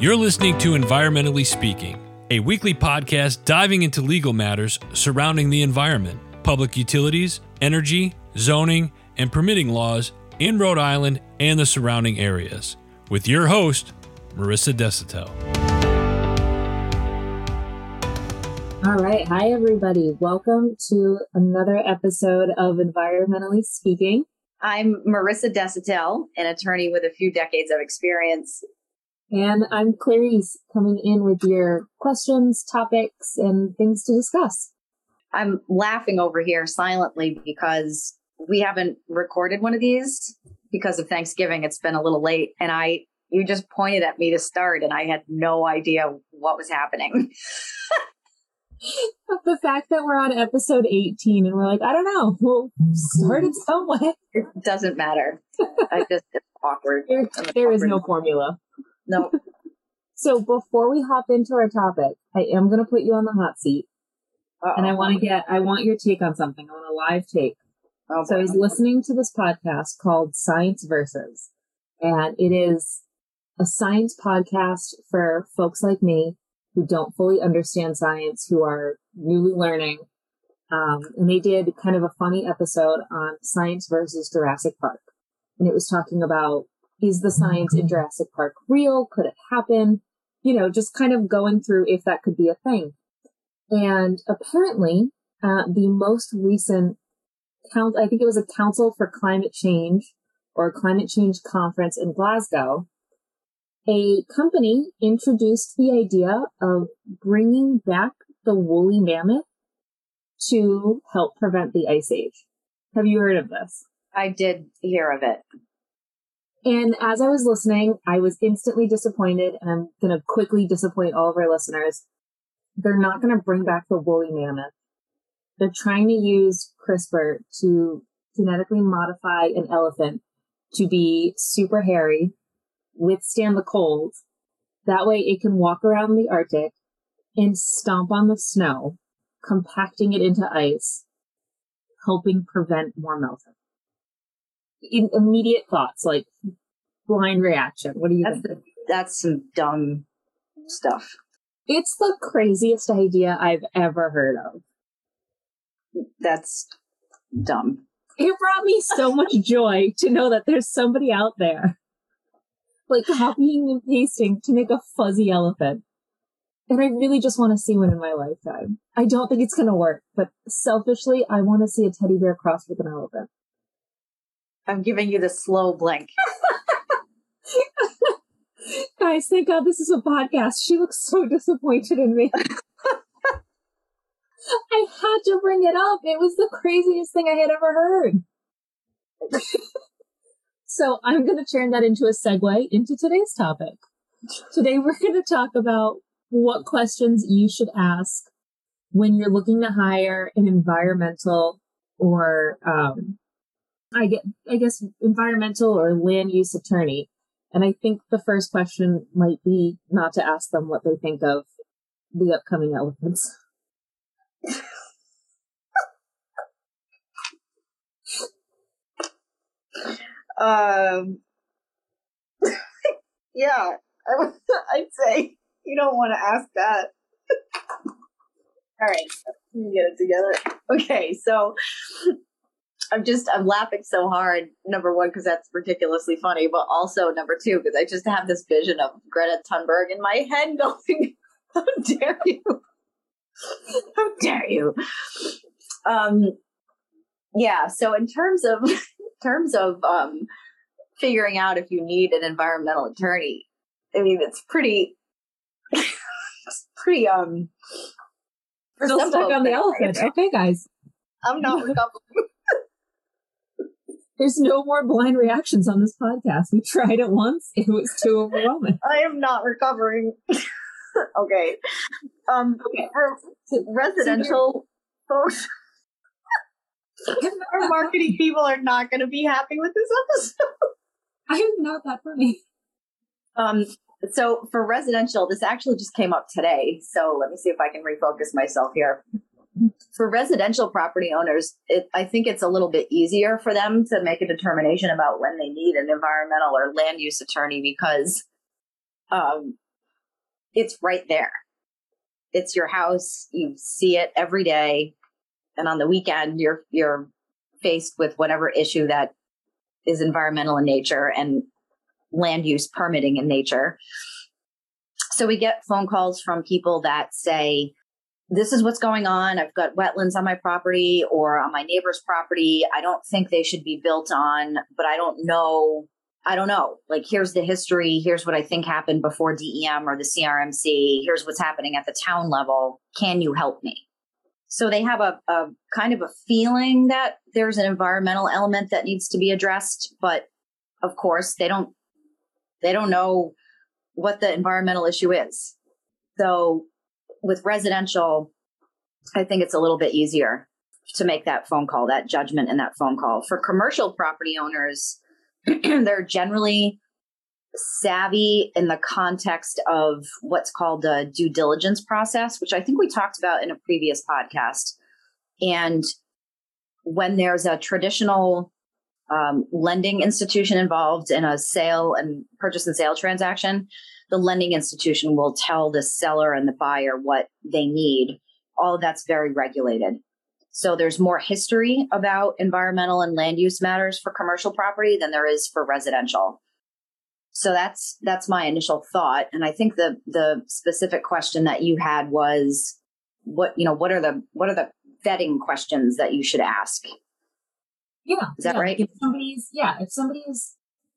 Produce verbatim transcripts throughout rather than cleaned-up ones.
You're listening to Environmentally Speaking, a weekly podcast diving into legal matters surrounding the environment, public utilities, energy, zoning, and permitting laws in Rhode Island and the surrounding areas. With your host, Marissa Desautel. All right. Hi, everybody. Welcome to another episode of Environmentally Speaking. I'm Marissa Desautel, an attorney with a few decades of experience. And I'm Clarice, coming in with your questions, topics, and things to discuss. I'm laughing over here silently because we haven't recorded one of these because of Thanksgiving. It's been a little late. And I, you just pointed at me to start, and I had no idea what was happening. The fact that we're on episode eighteen and we're like, I don't know, we'll start it somewhere. It doesn't matter. I just, it's awkward. There, there is no formula. No. So before we hop into our topic, I am going to put you on the hot seat. Uh-oh. And I want to get, I want your take on something. I want a live take. Oh, so I was listening to this podcast called Science Versus, and it is a science podcast for folks like me who don't fully understand science, who are newly learning. Um, and they did kind of a funny episode on Science Versus Jurassic Park. And it was talking about, is the science in Jurassic Park real? Could it happen? You know, just kind of going through if that could be a thing. And apparently, uh, the most recent count, I think it was a Council for Climate Change or a climate change conference in Glasgow, a company introduced the idea of bringing back the woolly mammoth to help prevent the ice age. Have you heard of this? I did hear of it. And as I was listening, I was instantly disappointed, and I'm going to quickly disappoint all of our listeners. They're not going to bring back the woolly mammoth. They're trying to use CRISPR to genetically modify an elephant to be super hairy, withstand the cold. That way it can walk around the Arctic and stomp on the snow, compacting it into ice, helping prevent more melting. In immediate thoughts, like blind reaction. What do you that's think? The, that's some dumb stuff. It's the craziest idea I've ever heard of. That's dumb. It brought me so much joy to know that there's somebody out there like copying and pasting to make a fuzzy elephant. And I really just want to see one in my lifetime. I don't think it's going to work, but selfishly, I want to see a teddy bear crossed with an elephant. I'm giving you the slow blink. Guys, thank God this is a podcast. She looks so disappointed in me. I had to bring it up. It was the craziest thing I had ever heard. So I'm going to turn that into a segue into today's topic. Today, we're going to talk about what questions you should ask when you're looking to hire an environmental or... Um, I get, I guess, environmental or land use attorney. And I think the first question might be not to ask them what they think of the upcoming elephants. um, yeah, I would, I'd say you don't want to ask that. All right, let me get it together. Okay, so... I'm just, I'm laughing so hard, number one, because that's ridiculously funny, but also number two, because I just have this vision of Greta Thunberg in my head going, how dare you? How dare you? Um, yeah. So in terms of, in terms of um, figuring out if you need an environmental attorney, I mean, it's pretty, it's pretty, um, still stuck on the elephant. Okay, guys. I'm not recovering. There's no more blind reactions on this podcast. We tried it once. It was too overwhelming. I am not recovering. Okay. Um, okay. For residential folks, our marketing people are not going to be happy with this episode. I'm not that funny. Um, so for residential, this actually just came up today. So let me see if I can refocus myself here. For residential property owners, it, I think it's a little bit easier for them to make a determination about when they need an environmental or land use attorney because um, it's right there. It's your house. You see it every day. And on the weekend, you're, you're faced with whatever issue that is environmental in nature and land use permitting in nature. So we get phone calls from people that say, this is what's going on. I've got wetlands on my property or on my neighbor's property. I don't think they should be built on, but I don't know. I don't know. Like, here's the history. Here's what I think happened before D E M or the C R M C. Here's what's happening at the town level. Can you help me? So they have a, a kind of a feeling that there's an environmental element that needs to be addressed. But of course, they don't they don't know what the environmental issue is. So with residential, I think it's a little bit easier to make that phone call, that judgment and that phone call. For commercial property owners, they're generally savvy in the context of what's called the due diligence process, which I think we talked about in a previous podcast. And when there's a traditional um, lending institution involved in a sale and purchase and sale transaction, the lending institution will tell the seller and the buyer what they need. All of that's very regulated. So there's more history about environmental and land use matters for commercial property than there is for residential. So that's that's my initial thought. And I think the the specific question that you had was, what you know, what are the what are the vetting questions that you should ask? Yeah. Is that yeah. right? If somebody's yeah, if somebody's,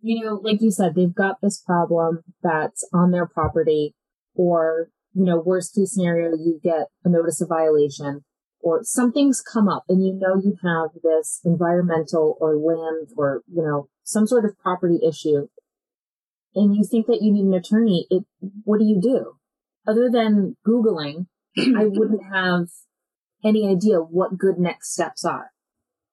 you know, like you said, they've got this problem that's on their property, or, you know, worst case scenario, you get a notice of violation, or something's come up and you know you have this environmental or land or, you know, some sort of property issue, and you think that you need an attorney, it, what do you do? Other than Googling, I wouldn't have any idea what good next steps are.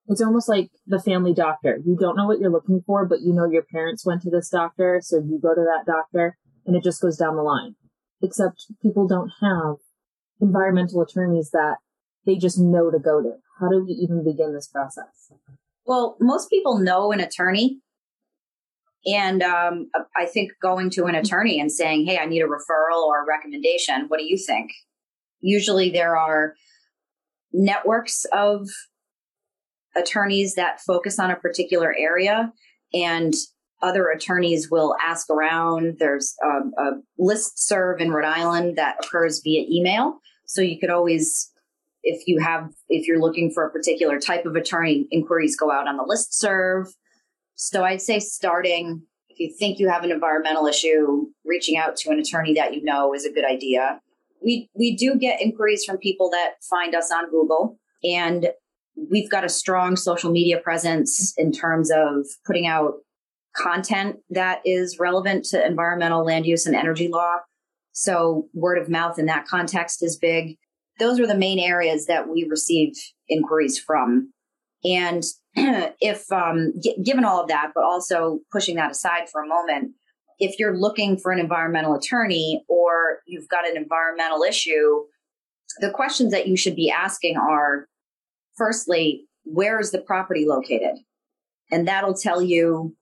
It's almost like the family doctor. You don't know what you're looking for, but you know your parents went to this doctor, so you go to that doctor, and it just goes down the line. Except people don't have environmental attorneys that they just know to go to. How do we even begin this process? Well, most people know an attorney. And um, I think going to an attorney and saying, hey, I need a referral or a recommendation. What do you think? Usually there are networks of attorneys that focus on a particular area, and other attorneys will ask around. There's a, a listserv in Rhode Island that occurs via email. So you could always, if you have, if you're looking for a particular type of attorney, inquiries go out on the listserv. So I'd say starting, if you think you have an environmental issue, reaching out to an attorney that you know is a good idea. We we do get inquiries from people that find us on Google, and we've got a strong social media presence in terms of putting out content that is relevant to environmental, land use, and energy law. So word of mouth in that context is big. Those are the main areas that we receive inquiries from. And if um, g- given all of that, but also pushing that aside for a moment, if you're looking for an environmental attorney or you've got an environmental issue, the questions that you should be asking are, firstly, where is the property located? And that'll tell you,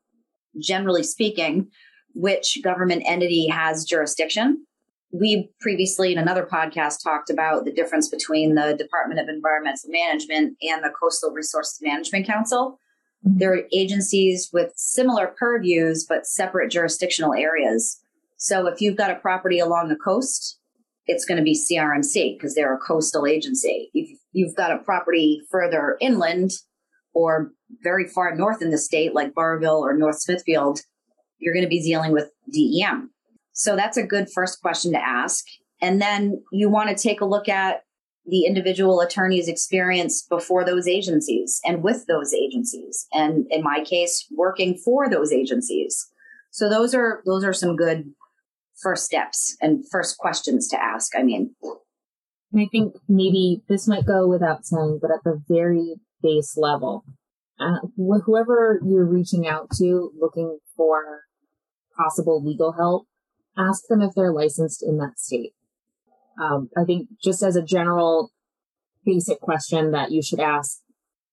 generally speaking, which government entity has jurisdiction. We previously in another podcast talked about the difference between the Department of Environmental Management and the Coastal Resources Management Council. Mm-hmm. They're agencies with similar purviews, but separate jurisdictional areas. So if you've got a property along the coast, it's going to be C R M C because they're a coastal agency. If you've got a property further inland or very far north in the state, like Barville or North Smithfield, you're going to be dealing with D E M. So that's a good first question to ask. And then you want to take a look at the individual attorney's experience before those agencies and with those agencies. And in my case, working for those agencies. So those are those are some good first steps and first questions to ask. I mean, and I think maybe this might go without saying, but at the very base level, uh, wh- whoever you're reaching out to looking for possible legal help, ask them if they're licensed in that state. Um, I think just as a general basic question that you should ask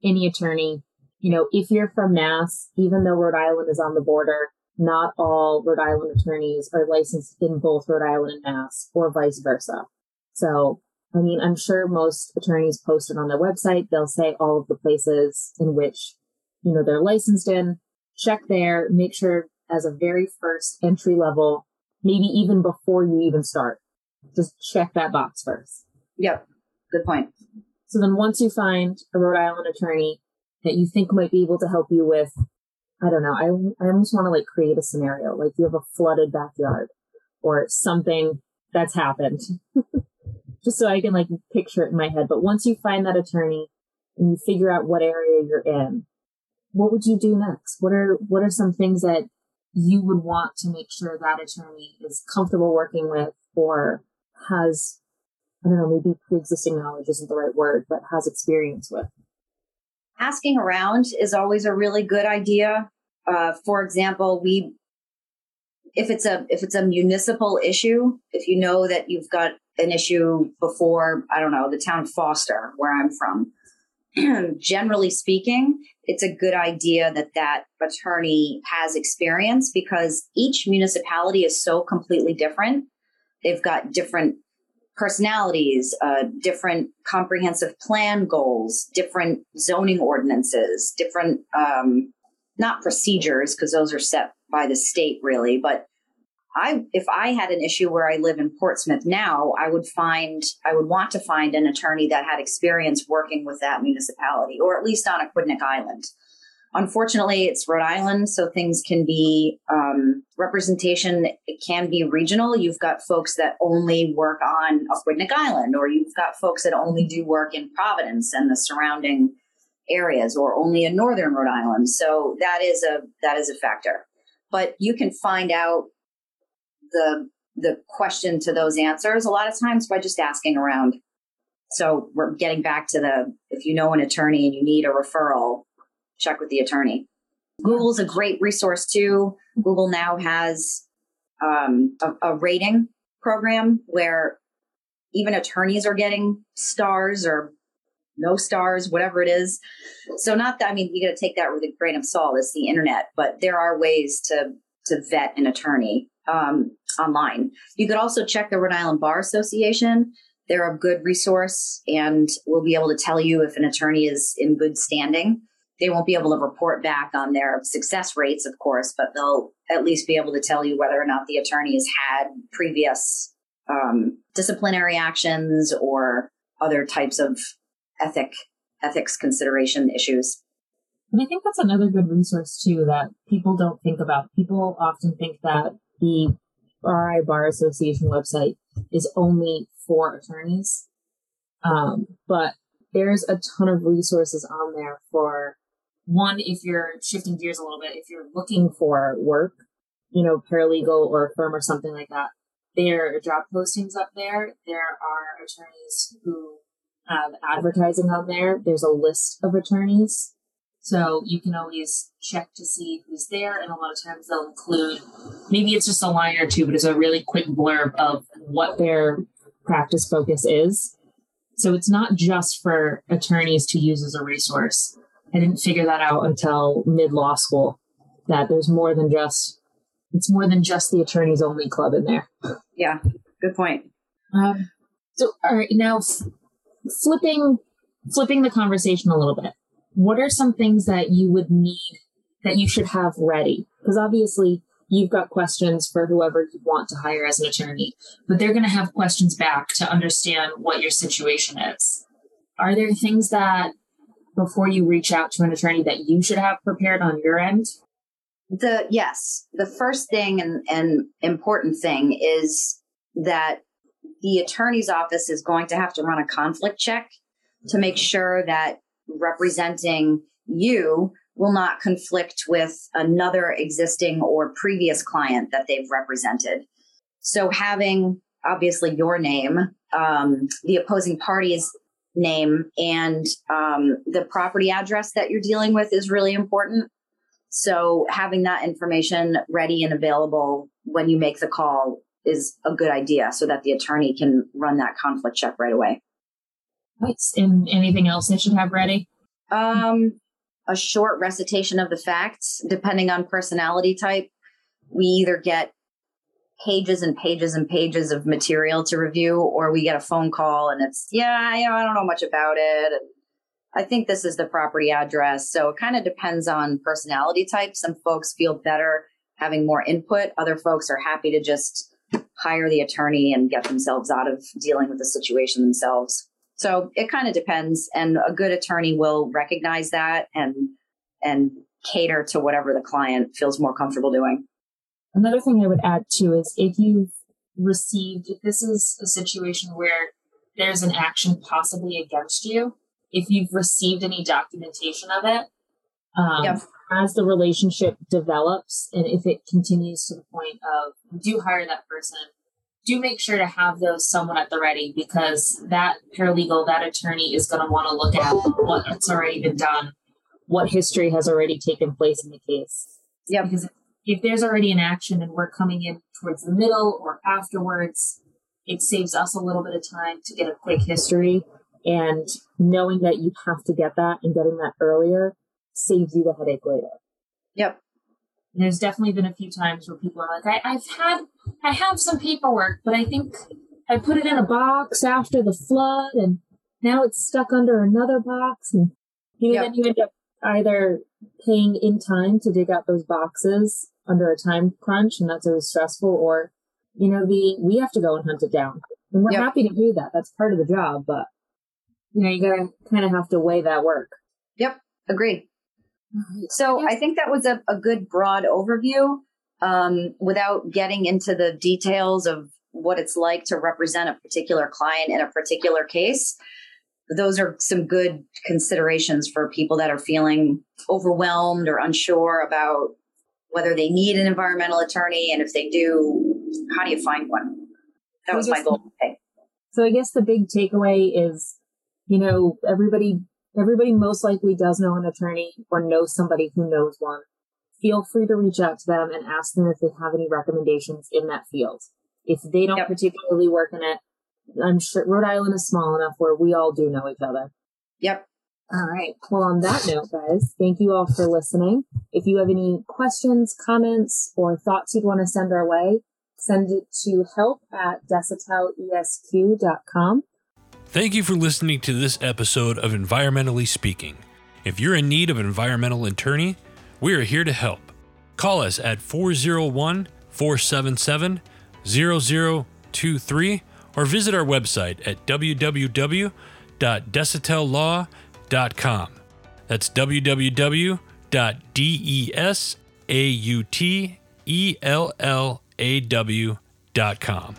any attorney, you know, if you're from Mass, even though Rhode Island is on the border, not all Rhode Island attorneys are licensed in both Rhode Island and Mass, or vice versa. So, I mean, I'm sure most attorneys posted on their website, they'll say all of the places in which, you know, they're licensed in. Check there, make sure as a very first entry level, maybe even before you even start, just check that box first. Yep. Good point. So then once you find a Rhode Island attorney that you think might be able to help you with, I don't know, I, I almost want to like create a scenario, like you have a flooded backyard or something that's happened, just so I can like picture it in my head. But once you find that attorney and you figure out what area you're in, what would you do next? What are, what are some things that you would want to make sure that attorney is comfortable working with, or has, I don't know, maybe pre-existing knowledge isn't the right word, but has experience with? Asking around is always a really good idea. Uh, for example, we, if it's a, if it's a municipal issue, if you know that you've got an issue before, I don't know, the town of Foster, where I'm from, generally speaking, it's a good idea that that attorney has experience, because each municipality is so completely different. They've got different personalities, uh, different comprehensive plan goals, different zoning ordinances, different, um, not procedures, because those are set by the state really. But I, if I had an issue where I live in Portsmouth now, I would find, I would want to find an attorney that had experience working with that municipality, or at least on Aquidneck Island. Unfortunately, it's Rhode Island, so things can be, um, representation, it can be regional. You've got folks that only work on Aquidneck Island, or you've got folks that only do work in Providence and the surrounding areas, or only in northern Rhode Island. So that is a, that is a factor. But you can find out the, the question to those answers a lot of times by just asking around. So we're getting back to the, if you know an attorney and you need a referral, check with the attorney. Google's a great resource too. Google now has um, a, a rating program where even attorneys are getting stars or no stars, whatever it is. So not that, I mean, you got to take that with a grain of salt. It's the internet, but there are ways to, to vet an attorney um, online. You could also check the Rhode Island Bar Association. They're a good resource and will be able to tell you if an attorney is in good standing. They won't be able to report back on their success rates, of course, but they'll at least be able to tell you whether or not the attorney has had previous um, disciplinary actions or other types of ethic, ethics consideration issues. And I think that's another good resource, too, that people don't think about. People often think that the R I Bar Association website is only for attorneys, um, but there's a ton of resources on there for, one, if you're shifting gears a little bit, if you're looking for work, you know, paralegal or a firm or something like that, there are job postings up there. There are attorneys who have advertising on there. There's a list of attorneys. So you can always check to see who's there. And a lot of times they'll include, maybe it's just a line or two, but it's a really quick blurb of what their practice focus is. So it's not just for attorneys to use as a resource. I didn't figure that out until mid-law school, that there's more than just, it's more than just the attorneys only club in there. Yeah, good point. Um, so, all right, now f- flipping, flipping the conversation a little bit. What are some things that you would need, that you should have ready? Because obviously you've got questions for whoever you want to hire as an attorney, but they're going to have questions back to understand what your situation is. Are there things that, before you reach out to an attorney, that you should have prepared on your end? The yes, the first thing and, and important thing is that the attorney's office is going to have to run a conflict check to make sure that representing you will not conflict with another existing or previous client that they've represented. So having obviously your name, um, the opposing party's name, and um, the property address that you're dealing with is really important. So having that information ready and available when you make the call is a good idea, so that the attorney can run that conflict check right away. Nice. And anything else they should have ready? Um, a short recitation of the facts, depending on personality type. we either get pages and pages and pages of material to review, or we get a phone call and it's, yeah, you know, I don't know much about it. And I think this is the property address. So it kind of depends on personality type. Some folks feel better having more input. Other folks are happy to just hire the attorney and get themselves out of dealing with the situation themselves. So it kind of depends. And a good attorney will recognize that and, and cater to whatever the client feels more comfortable doing. Another thing I would add too is if you've received, if this is a situation where there's an action possibly against you, if you've received any documentation of it, um, yep. as the relationship develops and if it continues to the point of you do hire that person, do make sure to have those somewhat at the ready, because that paralegal, that attorney is going to want to look at what that's already been done, what history has already taken place in the case. Yeah. Because if there's already an action and we're coming in towards the middle or afterwards, it saves us a little bit of time to get a quick history. And knowing that you have to get that and getting that earlier saves you the headache later. Yep. And there's definitely been a few times where people are like, I, I've had, I have some paperwork, but I think I put it in a box after the flood and now it's stuck under another box. And you know, yep. then you end up either paying in time to dig out those boxes under a time crunch, and that's always stressful, or, you know, the, we have to go and hunt it down. And we're yep. happy to do that. That's part of the job, but you know, you gotta kind of have to weigh that work. Yep. Agreed. So I think that was a, a good broad overview um, without getting into the details of what it's like to represent a particular client in a particular case. Those are some good considerations for people that are feeling overwhelmed or unsure about whether they need an environmental attorney. And if they do, how do you find one? That was my goal today. So I guess the big takeaway is, you know, everybody... Everybody most likely does know an attorney or knows somebody who knows one. Feel free to reach out to them and ask them if they have any recommendations in that field. If they don't yep. particularly work in it, I'm sure Rhode Island is small enough where we all do know each other. Yep. All right. Well, on that note, guys, thank you all for listening. If you have any questions, comments, or thoughts you'd want to send our way, send it to help at desatelesq dot com. Thank you for listening to this episode of Environmentally Speaking. If you're in need of an environmental attorney, we are here to help. Call us at four oh one, four seven seven, zero zero two three or visit our website at w w w dot desatellaw dot com. That's w w w dot desatellaw dot com.